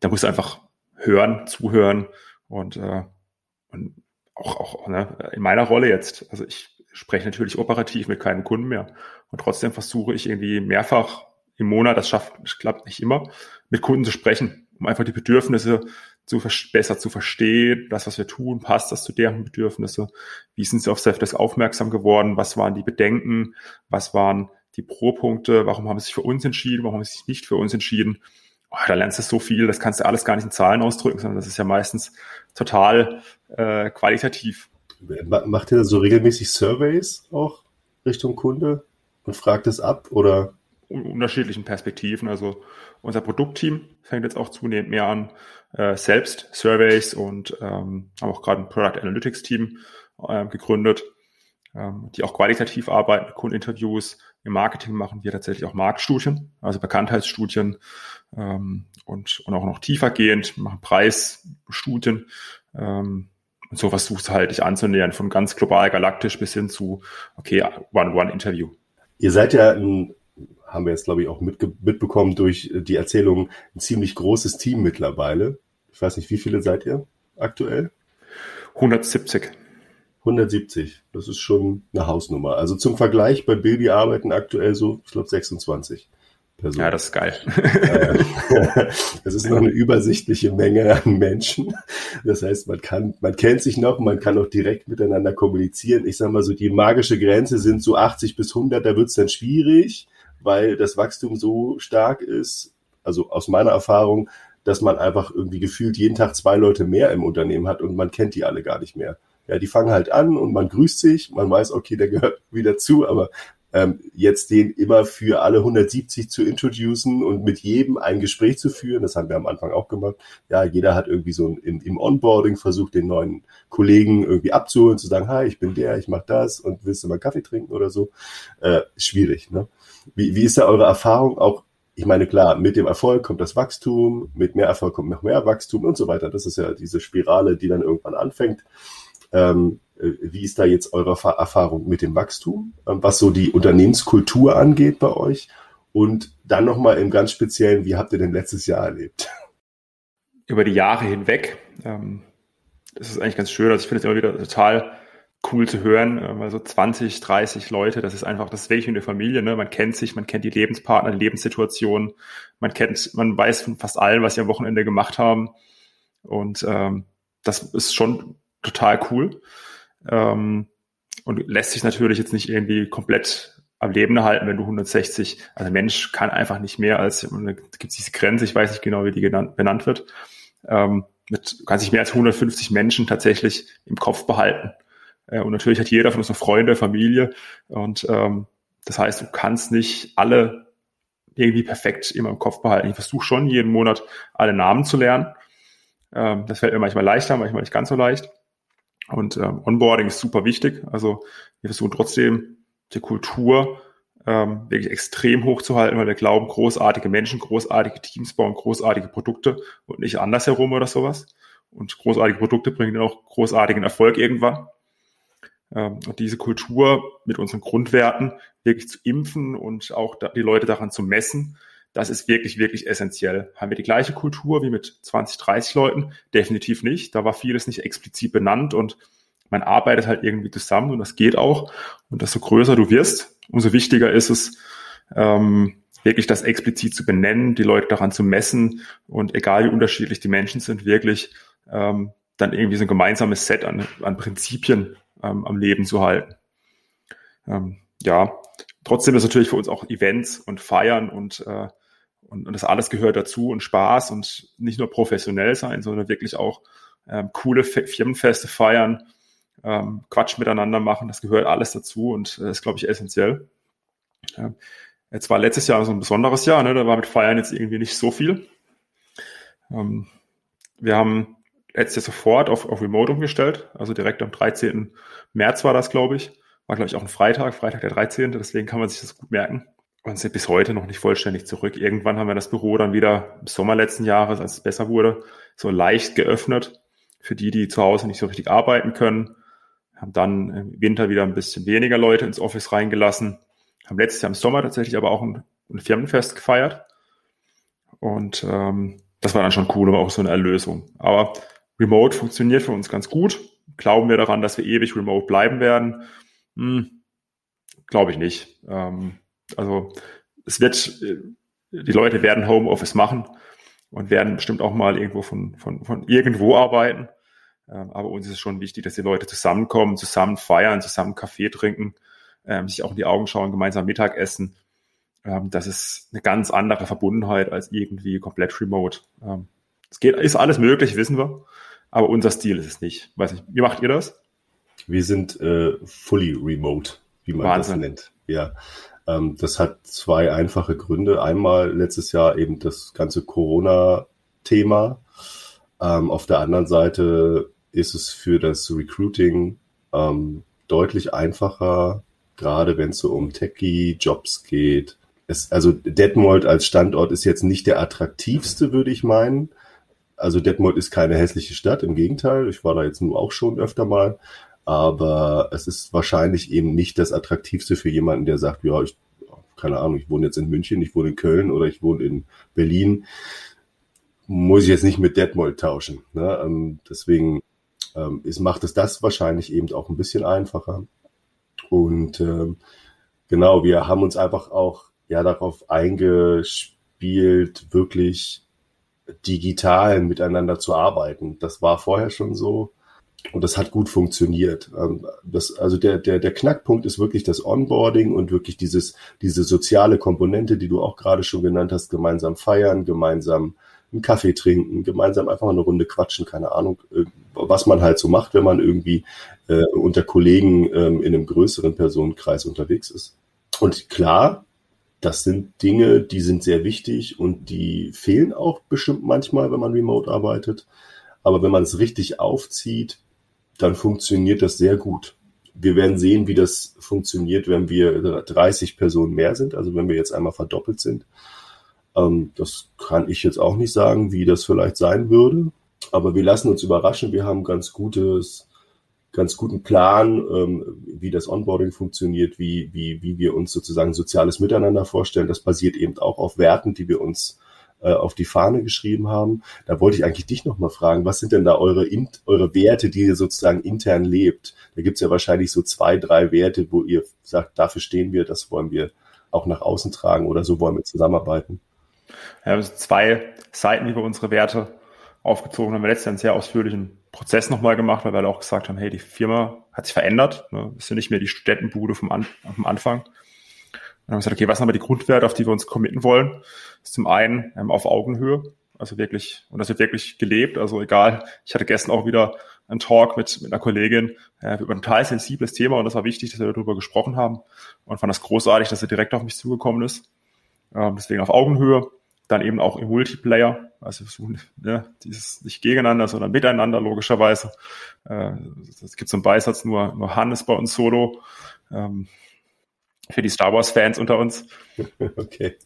da musst du einfach hören, zuhören und, äh, und auch, auch ne? In meiner Rolle jetzt, also ich spreche natürlich operativ mit keinem Kunden mehr und trotzdem versuche ich irgendwie mehrfach im Monat, das schafft, das klappt nicht immer, mit Kunden zu sprechen, um einfach die Bedürfnisse zu vers- besser zu verstehen, das, was wir tun, passt das zu deren Bedürfnisse, wie sind sie auf sevDesk aufmerksam geworden, was waren die Bedenken, was waren die Pro-Punkte, warum haben sie sich für uns entschieden, warum haben sie sich nicht für uns entschieden. Oh, da lernst du so viel, das kannst du alles gar nicht in Zahlen ausdrücken, sondern das ist ja meistens total äh, qualitativ. Macht ihr da so regelmäßig Surveys auch Richtung Kunde und fragt es ab oder? In unterschiedlichen Perspektiven, also unser Produktteam fängt jetzt auch zunehmend mehr an, äh, selbst Surveys und ähm, haben auch gerade ein Product Analytics Team äh, gegründet, ähm, die auch qualitativ arbeiten mit Kundeninterviews. Im Marketing machen wir tatsächlich auch Marktstudien, also Bekanntheitsstudien ähm, und, und auch noch tiefergehend, machen Preisstudien ähm, und so versuchst du halt dich anzunähern, von ganz global galaktisch bis hin zu, okay, One-on-One-Interview. Ihr seid ja ein haben wir jetzt, glaube ich, auch mitge- mitbekommen durch die Erzählung, ein ziemlich großes Team mittlerweile. Ich weiß nicht, wie viele seid ihr aktuell? hundertsiebzig. hundertsiebzig, das ist schon eine Hausnummer. Also zum Vergleich, bei Billbee arbeiten aktuell so, ich glaube, sechsundzwanzig Personen. Ja, das ist geil. Das ist noch eine übersichtliche Menge an Menschen. Das heißt, man kann, man kennt sich noch, man kann auch direkt miteinander kommunizieren. Ich sage mal so, die magische Grenze sind so achtzig bis hundert, da wird es dann schwierig, weil das Wachstum so stark ist, also aus meiner Erfahrung, dass man einfach irgendwie gefühlt jeden Tag zwei Leute mehr im Unternehmen hat und man kennt die alle gar nicht mehr. Ja, die fangen halt an und man grüßt sich, man weiß, okay, der gehört wieder zu, aber ähm, jetzt den immer für alle hundertsiebzig zu introducen und mit jedem ein Gespräch zu führen, das haben wir am Anfang auch gemacht. Ja, jeder hat irgendwie so ein, im, im Onboarding versucht, den neuen Kollegen irgendwie abzuholen, zu sagen, hi, ich bin der, ich mach das und willst du mal Kaffee trinken oder so? Äh, schwierig, ne? Wie, wie ist da eure Erfahrung auch? Ich meine, klar, mit dem Erfolg kommt das Wachstum, mit mehr Erfolg kommt noch mehr Wachstum und so weiter. Das ist ja diese Spirale, die dann irgendwann anfängt. Ähm, wie ist da jetzt eure Erfahrung mit dem Wachstum, was so die Unternehmenskultur angeht bei euch? Und dann nochmal im ganz Speziellen, wie habt ihr denn letztes Jahr erlebt? Über die Jahre hinweg. Ähm, das ist eigentlich ganz schön. Also ich finde es immer wieder total cool zu hören, weil so zwanzig, dreißig Leute, das ist einfach, das ist wirklich wie eine Familie, ne? Man kennt sich, man kennt die Lebenspartner, die Lebenssituationen, man kennt, man weiß von fast allen, was sie am Wochenende gemacht haben und ähm, das ist schon total cool ähm, und lässt sich natürlich jetzt nicht irgendwie komplett am Leben erhalten, wenn du hundertsechzig, also ein Mensch kann einfach nicht mehr als, da gibt es diese Grenze, ich weiß nicht genau, wie die genannt, benannt wird, ähm, mit, kann sich mehr als hundertfünfzig Menschen tatsächlich im Kopf behalten. Und natürlich hat jeder von uns noch Freunde, Familie und ähm, das heißt, du kannst nicht alle irgendwie perfekt immer im Kopf behalten. Ich versuche schon jeden Monat alle Namen zu lernen. Ähm, das fällt mir manchmal leichter, manchmal nicht ganz so leicht. Und ähm, Onboarding ist super wichtig. Also wir versuchen trotzdem die Kultur ähm, wirklich extrem hochzuhalten, weil wir glauben, großartige Menschen, großartige Teams bauen, großartige Produkte und nicht andersherum oder sowas. Und großartige Produkte bringen dann auch großartigen Erfolg irgendwann. ähm, und diese Kultur mit unseren Grundwerten wirklich zu impfen und auch da, die Leute daran zu messen, das ist wirklich, wirklich essentiell. Haben wir die gleiche Kultur wie mit zwanzig, dreißig Leuten? Definitiv nicht. Da war vieles nicht explizit benannt und man arbeitet halt irgendwie zusammen und das geht auch. Und desto größer du wirst, umso wichtiger ist es, ähm, wirklich das explizit zu benennen, die Leute daran zu messen und egal wie unterschiedlich die Menschen sind, wirklich ähm, dann irgendwie so ein gemeinsames Set an, an Prinzipien ähm, am Leben zu halten. Ähm, ja, trotzdem ist natürlich für uns auch Events und Feiern und, äh, und, und das alles gehört dazu und Spaß und nicht nur professionell sein, sondern wirklich auch ähm, coole Fe- Firmenfeste feiern, ähm, Quatsch miteinander machen, das gehört alles dazu und äh, ist, glaube ich, essentiell. Ähm, Jetzt war letztes Jahr so ein besonderes Jahr, ne? Da war mit Feiern jetzt irgendwie nicht so viel. Ähm, wir haben letztes Jahr sofort auf, auf Remote umgestellt, also direkt am dreizehnten März war das, glaube ich. War, glaube ich, auch ein Freitag, Freitag der dreizehnte, deswegen kann man sich das gut merken. Und sind bis heute noch nicht vollständig zurück. Irgendwann haben wir das Büro dann wieder im Sommer letzten Jahres, als es besser wurde, so leicht geöffnet für die, die zu Hause nicht so richtig arbeiten können. Haben dann im Winter wieder ein bisschen weniger Leute ins Office reingelassen. Haben letztes Jahr im Sommer tatsächlich aber auch ein, ein Firmenfest gefeiert. Und ähm, das war dann schon cool, aber auch so eine Erlösung. Aber Remote funktioniert für uns ganz gut. Glauben wir daran, dass wir ewig remote bleiben werden? Hm, glaube ich nicht. Ähm, also es wird, die Leute werden Homeoffice machen und werden bestimmt auch mal irgendwo von, von, von irgendwo arbeiten. Ähm, aber uns ist es schon wichtig, dass die Leute zusammenkommen, zusammen feiern, zusammen Kaffee trinken, sich auch in die Augen schauen, gemeinsam Mittagessen. Das ist eine ganz andere Verbundenheit als irgendwie komplett remote. Es geht, ist alles möglich, wissen wir, aber unser Stil ist es nicht. Weiß nicht, wie macht ihr das? Wir sind äh, fully remote, wie man Wahnsinn. Das nennt. Ja, ähm, das hat zwei einfache Gründe. Einmal letztes Jahr eben das ganze Corona-Thema. Ähm, auf der anderen Seite ist es für das Recruiting ähm, deutlich einfacher, gerade wenn es so um Techie-Jobs geht. Es, also Detmold als Standort ist jetzt nicht der attraktivste, würde ich meinen. Also Detmold ist keine hässliche Stadt, im Gegenteil. Ich war da jetzt nur auch schon öfter mal. Aber es ist wahrscheinlich eben nicht das attraktivste für jemanden, der sagt, ja, ich, keine Ahnung, ich wohne jetzt in München, ich wohne in Köln oder ich wohne in Berlin. Muss ich jetzt nicht mit Detmold tauschen. Ne? Deswegen ist, macht es das wahrscheinlich eben auch ein bisschen einfacher. Und ähm, genau, wir haben uns einfach auch ja darauf eingespielt, wirklich digital miteinander zu arbeiten. Das war vorher schon so und das hat gut funktioniert. Ähm, das, also der, der, der Knackpunkt ist wirklich das Onboarding und wirklich dieses, diese soziale Komponente, die du auch gerade schon genannt hast, gemeinsam feiern, gemeinsam einen Kaffee trinken, gemeinsam einfach eine Runde quatschen, keine Ahnung, was man halt so macht, wenn man irgendwie äh, unter Kollegen ähm, in einem größeren Personenkreis unterwegs ist. Und klar, das sind Dinge, die sind sehr wichtig und die fehlen auch bestimmt manchmal, wenn man remote arbeitet. Aber wenn man es richtig aufzieht, dann funktioniert das sehr gut. Wir werden sehen, wie das funktioniert, wenn wir dreißig Personen mehr sind, also wenn wir jetzt einmal verdoppelt sind. Das kann ich jetzt auch nicht sagen, wie das vielleicht sein würde, aber wir lassen uns überraschen. Wir haben ganz gutes, ganz guten Plan, wie das Onboarding funktioniert, wie, wie, wie wir uns sozusagen soziales Miteinander vorstellen. Das basiert eben auch auf Werten, die wir uns auf die Fahne geschrieben haben. Da wollte ich eigentlich dich nochmal fragen, was sind denn da eure, eure Werte, die ihr sozusagen intern lebt? Da gibt es ja wahrscheinlich so zwei, drei Werte, wo ihr sagt, dafür stehen wir, das wollen wir auch nach außen tragen oder so wollen wir zusammenarbeiten. Ja, also zwei Seiten, wie wir unsere Werte aufgezogen haben. Wir haben letztes Jahr einen sehr ausführlichen Prozess nochmal gemacht, weil wir auch gesagt haben, hey, die Firma hat sich verändert. Ne? Ist ja nicht mehr die Studentenbude vom, An- vom Anfang. Dann haben wir gesagt, okay, was sind aber die Grundwerte, auf die wir uns committen wollen? Das ist zum einen ähm, auf Augenhöhe, also wirklich, und das wird wirklich gelebt. Also egal, ich hatte gestern auch wieder einen Talk mit, mit einer Kollegin äh, über ein total sensibles Thema und das war wichtig, dass wir darüber gesprochen haben und fand das großartig, dass er direkt auf mich zugekommen ist. Ähm, deswegen auf Augenhöhe. Dann eben auch im Multiplayer, also versuchen, ne, dieses nicht gegeneinander, sondern miteinander logischerweise. Äh, es gibt so einen Beisatz, nur, nur Hannes bei uns solo, ähm, für die Star Wars-Fans unter uns. Okay.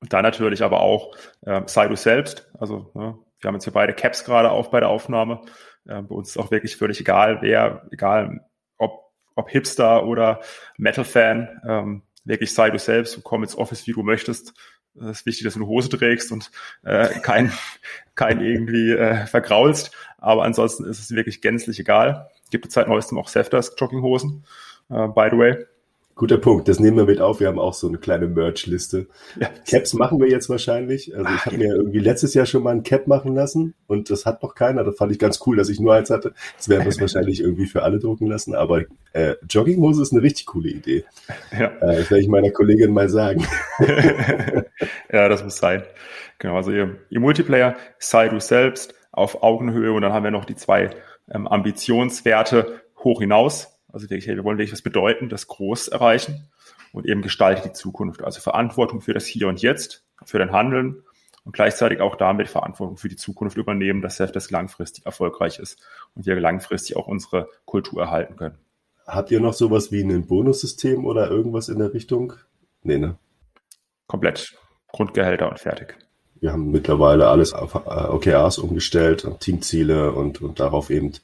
Und dann natürlich aber auch, äh, sei du selbst, also ne, wir haben jetzt hier beide Caps gerade auf bei der Aufnahme. Äh, bei uns ist auch wirklich völlig egal, wer, egal ob ob Hipster oder Metal-Fan, ähm, wirklich sei du selbst und komm ins Office, wie du möchtest. Es ist wichtig, dass du eine Hose trägst und äh, kein, kein irgendwie äh, vergraulst. Aber ansonsten ist es wirklich gänzlich egal. Gibt es seit neuestem auch sevDesk-Jogginghosen, äh, by the way. Guter Punkt, das nehmen wir mit auf. Wir haben auch so eine kleine Merch-Liste. Ja. Caps machen wir jetzt wahrscheinlich. Also ich habe mir irgendwie letztes Jahr schon mal ein Cap machen lassen und das hat noch keiner. Das fand ich ganz cool, dass ich nur eins hatte. Jetzt werden wir es wahrscheinlich irgendwie für alle drucken lassen. Aber äh, Jogginghose ist eine richtig coole Idee. Ja. Äh, das werde ich meiner Kollegin mal sagen. Ja, das muss sein. Genau, also ihr, ihr Multiplayer, sei du selbst, auf Augenhöhe. Und dann haben wir noch die zwei ähm, Ambitionswerte hoch hinaus. Also wirklich, hey, wir wollen wirklich was bedeuten, das groß erreichen und eben gestaltet die Zukunft. Also Verantwortung für das Hier und Jetzt, für dein Handeln und gleichzeitig auch damit Verantwortung für die Zukunft übernehmen, dass sevDesk langfristig erfolgreich ist und wir langfristig auch unsere Kultur erhalten können. Habt ihr noch sowas wie ein Bonussystem oder irgendwas in der Richtung? Nee, ne? Komplett. Grundgehälter und fertig. Wir haben mittlerweile alles auf O K Rs umgestellt, Teamziele und, und darauf eben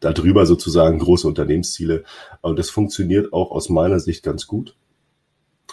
darüber sozusagen große Unternehmensziele. Und das funktioniert auch aus meiner Sicht ganz gut.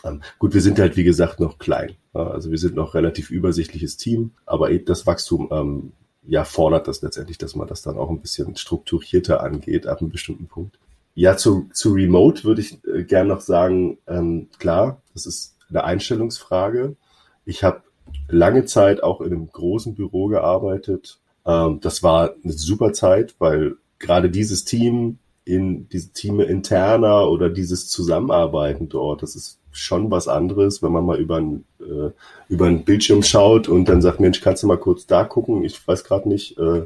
Ähm, gut, wir sind halt, wie gesagt, noch klein. Also wir sind noch relativ übersichtliches Team, aber eben das Wachstum ähm, ja fordert das letztendlich, dass man das dann auch ein bisschen strukturierter angeht ab einem bestimmten Punkt. Ja, zu, zu Remote würde ich äh, gerne noch sagen, ähm, klar, das ist eine Einstellungsfrage. Ich habe lange Zeit auch in einem großen Büro gearbeitet. Ähm, das war eine super Zeit, weil gerade dieses Team, in diese Teame interner oder dieses Zusammenarbeiten dort, das ist schon was anderes, wenn man mal über einen äh, über einen Bildschirm schaut und dann sagt, Mensch, kannst du mal kurz da gucken? Ich weiß gerade nicht. Äh,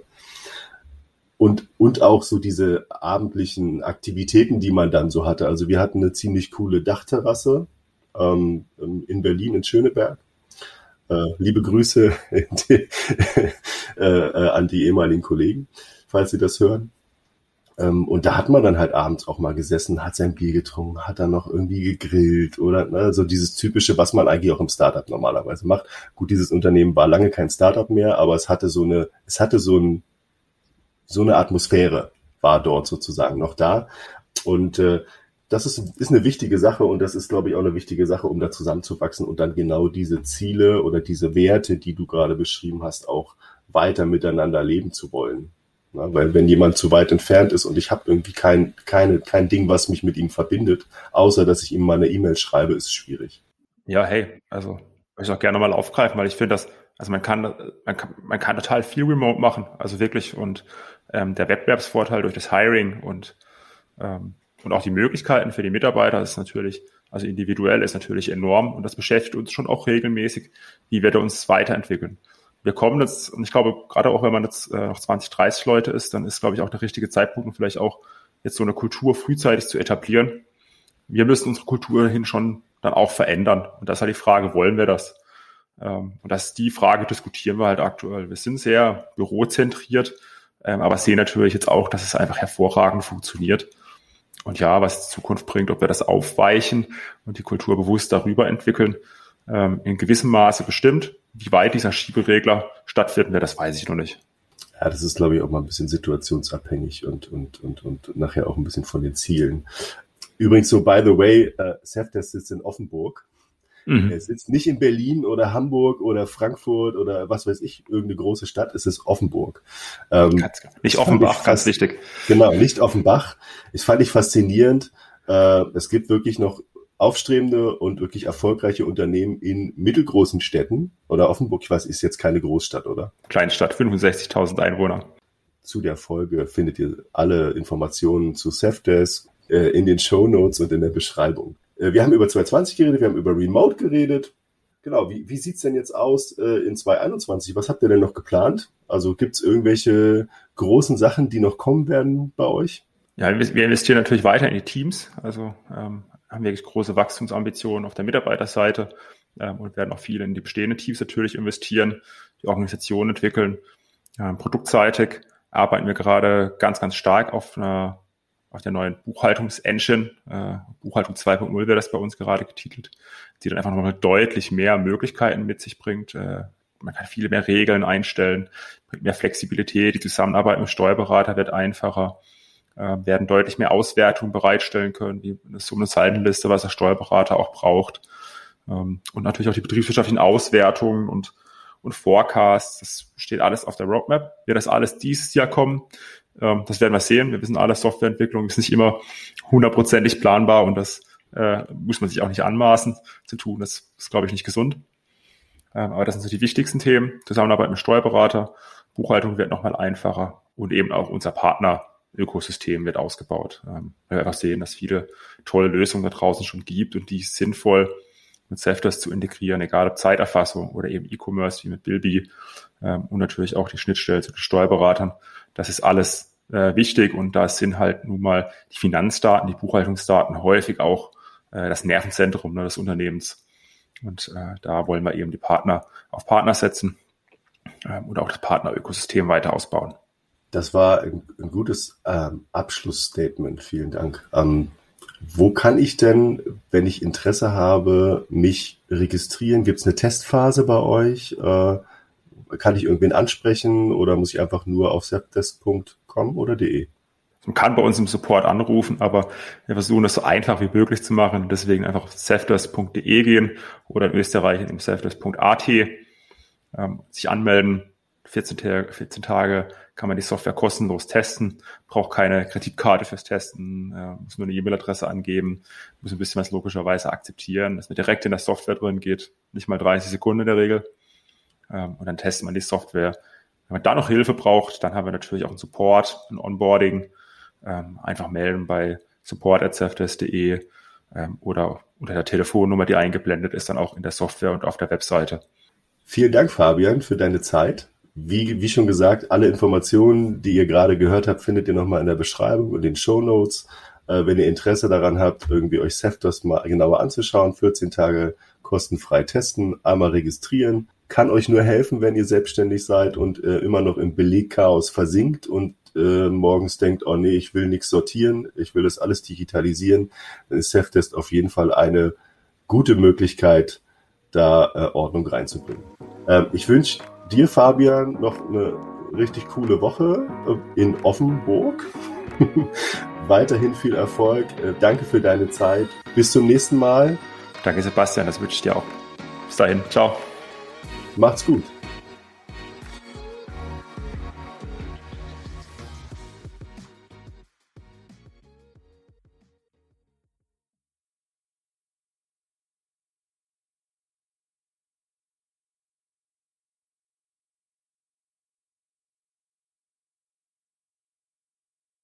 und und auch so diese abendlichen Aktivitäten, die man dann so hatte. Also wir hatten eine ziemlich coole Dachterrasse ähm, in Berlin, in Schöneberg. Äh, liebe Grüße die, äh, an die ehemaligen Kollegen, falls sie das hören. Und da hat man dann halt abends auch mal gesessen, hat sein Bier getrunken, hat dann noch irgendwie gegrillt oder ne, so dieses typische, was man eigentlich auch im Startup normalerweise macht. Gut, dieses Unternehmen war lange kein Startup mehr, aber es hatte so eine, es hatte so ein, so eine Atmosphäre war dort sozusagen noch da. Und äh, das ist, ist eine wichtige Sache und das ist, glaube ich, auch eine wichtige Sache, um da zusammenzuwachsen und dann genau diese Ziele oder diese Werte, die du gerade beschrieben hast, auch weiter miteinander leben zu wollen. Na, weil wenn jemand zu weit entfernt ist und ich habe irgendwie kein, keine, kein Ding, was mich mit ihm verbindet, außer dass ich ihm mal eine E-Mail schreibe, ist schwierig. Ja, hey, also würde ich auch gerne mal aufgreifen, weil ich finde, dass also man kann, man kann man kann total viel remote machen, also wirklich und ähm, der Wettbewerbsvorteil durch das Hiring und ähm, und auch die Möglichkeiten für die Mitarbeiter ist natürlich, also individuell ist natürlich enorm und das beschäftigt uns schon auch regelmäßig, wie wir uns weiterentwickeln. Wir kommen jetzt, und ich glaube, gerade auch wenn man jetzt äh, noch zwanzig, dreißig Leute ist, dann ist, glaube ich, auch der richtige Zeitpunkt, um vielleicht auch jetzt so eine Kultur frühzeitig zu etablieren. Wir müssen unsere Kultur hin schon dann auch verändern. Und das ist halt die Frage, wollen wir das? Ähm, und das ist die Frage, diskutieren wir halt aktuell. Wir sind sehr bürozentriert, ähm, aber sehen natürlich jetzt auch, dass es einfach hervorragend funktioniert. Und ja, was die Zukunft bringt, ob wir das aufweichen und die Kultur bewusst darüber entwickeln, ähm, in gewissem Maße bestimmt. Wie weit dieser Schieberegler stattfinden wird, das weiß ich noch nicht. Ja, das ist, glaube ich, auch mal ein bisschen situationsabhängig und, und, und, und nachher auch ein bisschen von den Zielen. Übrigens, so by the way, uh, sevDesk sitzt in Offenburg. Mhm. Er sitzt nicht in Berlin oder Hamburg oder Frankfurt oder was weiß ich, irgendeine große Stadt. Es ist Offenburg. Ähm, ganz, nicht Offenbach, fast, ganz wichtig. Genau, nicht Offenbach. Das fand ich faszinierend. Uh, es gibt wirklich noch aufstrebende und wirklich erfolgreiche Unternehmen in mittelgroßen Städten oder Offenburg, ich weiß, ist jetzt keine Großstadt, oder? Kleinstadt, fünfundsechzigtausend Einwohner. Zu der Folge findet ihr alle Informationen zu sevDesk äh, in den Shownotes und in der Beschreibung. Äh, wir haben über zwanzig zwanzig geredet, wir haben über Remote geredet. Genau, wie, wie sieht's denn jetzt aus äh, in zwanzig einundzwanzig? Was habt ihr denn noch geplant? Also gibt's irgendwelche großen Sachen, die noch kommen werden bei euch? Ja, wir investieren natürlich weiter in die Teams, also ähm, haben wirklich große Wachstumsambitionen auf der Mitarbeiterseite ähm, und werden auch viel in die bestehenden Teams natürlich investieren, die Organisation entwickeln. Ähm, produktseitig arbeiten wir gerade ganz, ganz stark auf, einer, auf der neuen Buchhaltungsengine. Äh, Buchhaltung zwei Punkt null wird das bei uns gerade getitelt, die dann einfach nochmal deutlich mehr Möglichkeiten mit sich bringt. Äh, man kann viele mehr Regeln einstellen, bringt mehr Flexibilität, die Zusammenarbeit mit dem Steuerberater wird einfacher. äh, werden deutlich mehr Auswertungen bereitstellen können, wie so eine Seitenliste, was der Steuerberater auch braucht. Ähm, und natürlich auch die betriebswirtschaftlichen Auswertungen und, und Forecasts, das steht alles auf der Roadmap. Wird das alles dieses Jahr kommen? Ähm, das werden wir sehen. Wir wissen alle, Softwareentwicklung ist nicht immer hundertprozentig planbar und das äh, muss man sich auch nicht anmaßen zu tun. Das ist, glaube ich, nicht gesund. Ähm, aber das sind so die wichtigsten Themen. Zusammenarbeit mit Steuerberater, Buchhaltung wird nochmal einfacher und eben auch unser Partner-Ökosystem wird ausgebaut. Ähm, wir einfach sehen, dass viele tolle Lösungen da draußen schon gibt und die sinnvoll mit sevDesk zu integrieren, egal ob Zeiterfassung oder eben E-Commerce wie mit Billbee ähm, und natürlich auch die Schnittstelle zu den Steuerberatern. Das ist alles äh, wichtig und da sind halt nun mal die Finanzdaten, die Buchhaltungsdaten häufig auch äh, das Nervenzentrum, ne, des Unternehmens. Und äh, da wollen wir eben die Partner auf Partner setzen äh, und auch das Partnerökosystem weiter ausbauen. Das war ein, ein gutes ähm, Abschlussstatement. Vielen Dank. Ähm, wo kann ich denn, wenn ich Interesse habe, mich registrieren? Gibt es eine Testphase bei euch? Äh, kann ich irgendwen ansprechen oder muss ich einfach nur auf sevdesk punkt com oder de? Man kann bei uns im Support anrufen, aber wir versuchen das so einfach wie möglich zu machen. Deswegen einfach auf sevdesk punkt de gehen oder in Österreich im sevdesk punkt at ähm, sich anmelden. vierzehn Tage, vierzehn Tage kann man die Software kostenlos testen, braucht keine Kreditkarte fürs Testen, äh, muss nur eine E-Mail-Adresse angeben, muss ein bisschen was logischerweise akzeptieren, dass man direkt in der Software drin geht, nicht mal dreißig Sekunden in der Regel. Ähm, und dann testet man die Software. Wenn man da noch Hilfe braucht, dann haben wir natürlich auch einen Support, ein Onboarding. Ähm, einfach melden bei support at sevdesk punkt de ähm, oder unter der Telefonnummer, die eingeblendet ist, dann auch in der Software und auf der Webseite. Vielen Dank, Fabian, für deine Zeit. Wie, wie schon gesagt, alle Informationen, die ihr gerade gehört habt, findet ihr nochmal in der Beschreibung und den Shownotes. Äh, wenn ihr Interesse daran habt, irgendwie euch sevDesk mal genauer anzuschauen, vierzehn Tage kostenfrei testen, einmal registrieren. Kann euch nur helfen, wenn ihr selbstständig seid und äh, immer noch im Belegchaos versinkt und Äh, morgens denkt, oh nee, ich will nichts sortieren, ich will das alles digitalisieren, dann ist sevDesk auf jeden Fall eine gute Möglichkeit, da äh, Ordnung reinzubringen. Ähm, ich wünsche dir, Fabian, noch eine richtig coole Woche äh, in Offenburg. Weiterhin viel Erfolg. Äh, danke für deine Zeit. Bis zum nächsten Mal. Danke, Sebastian, das wünsche ich dir auch. Bis dahin. Ciao. Macht's gut.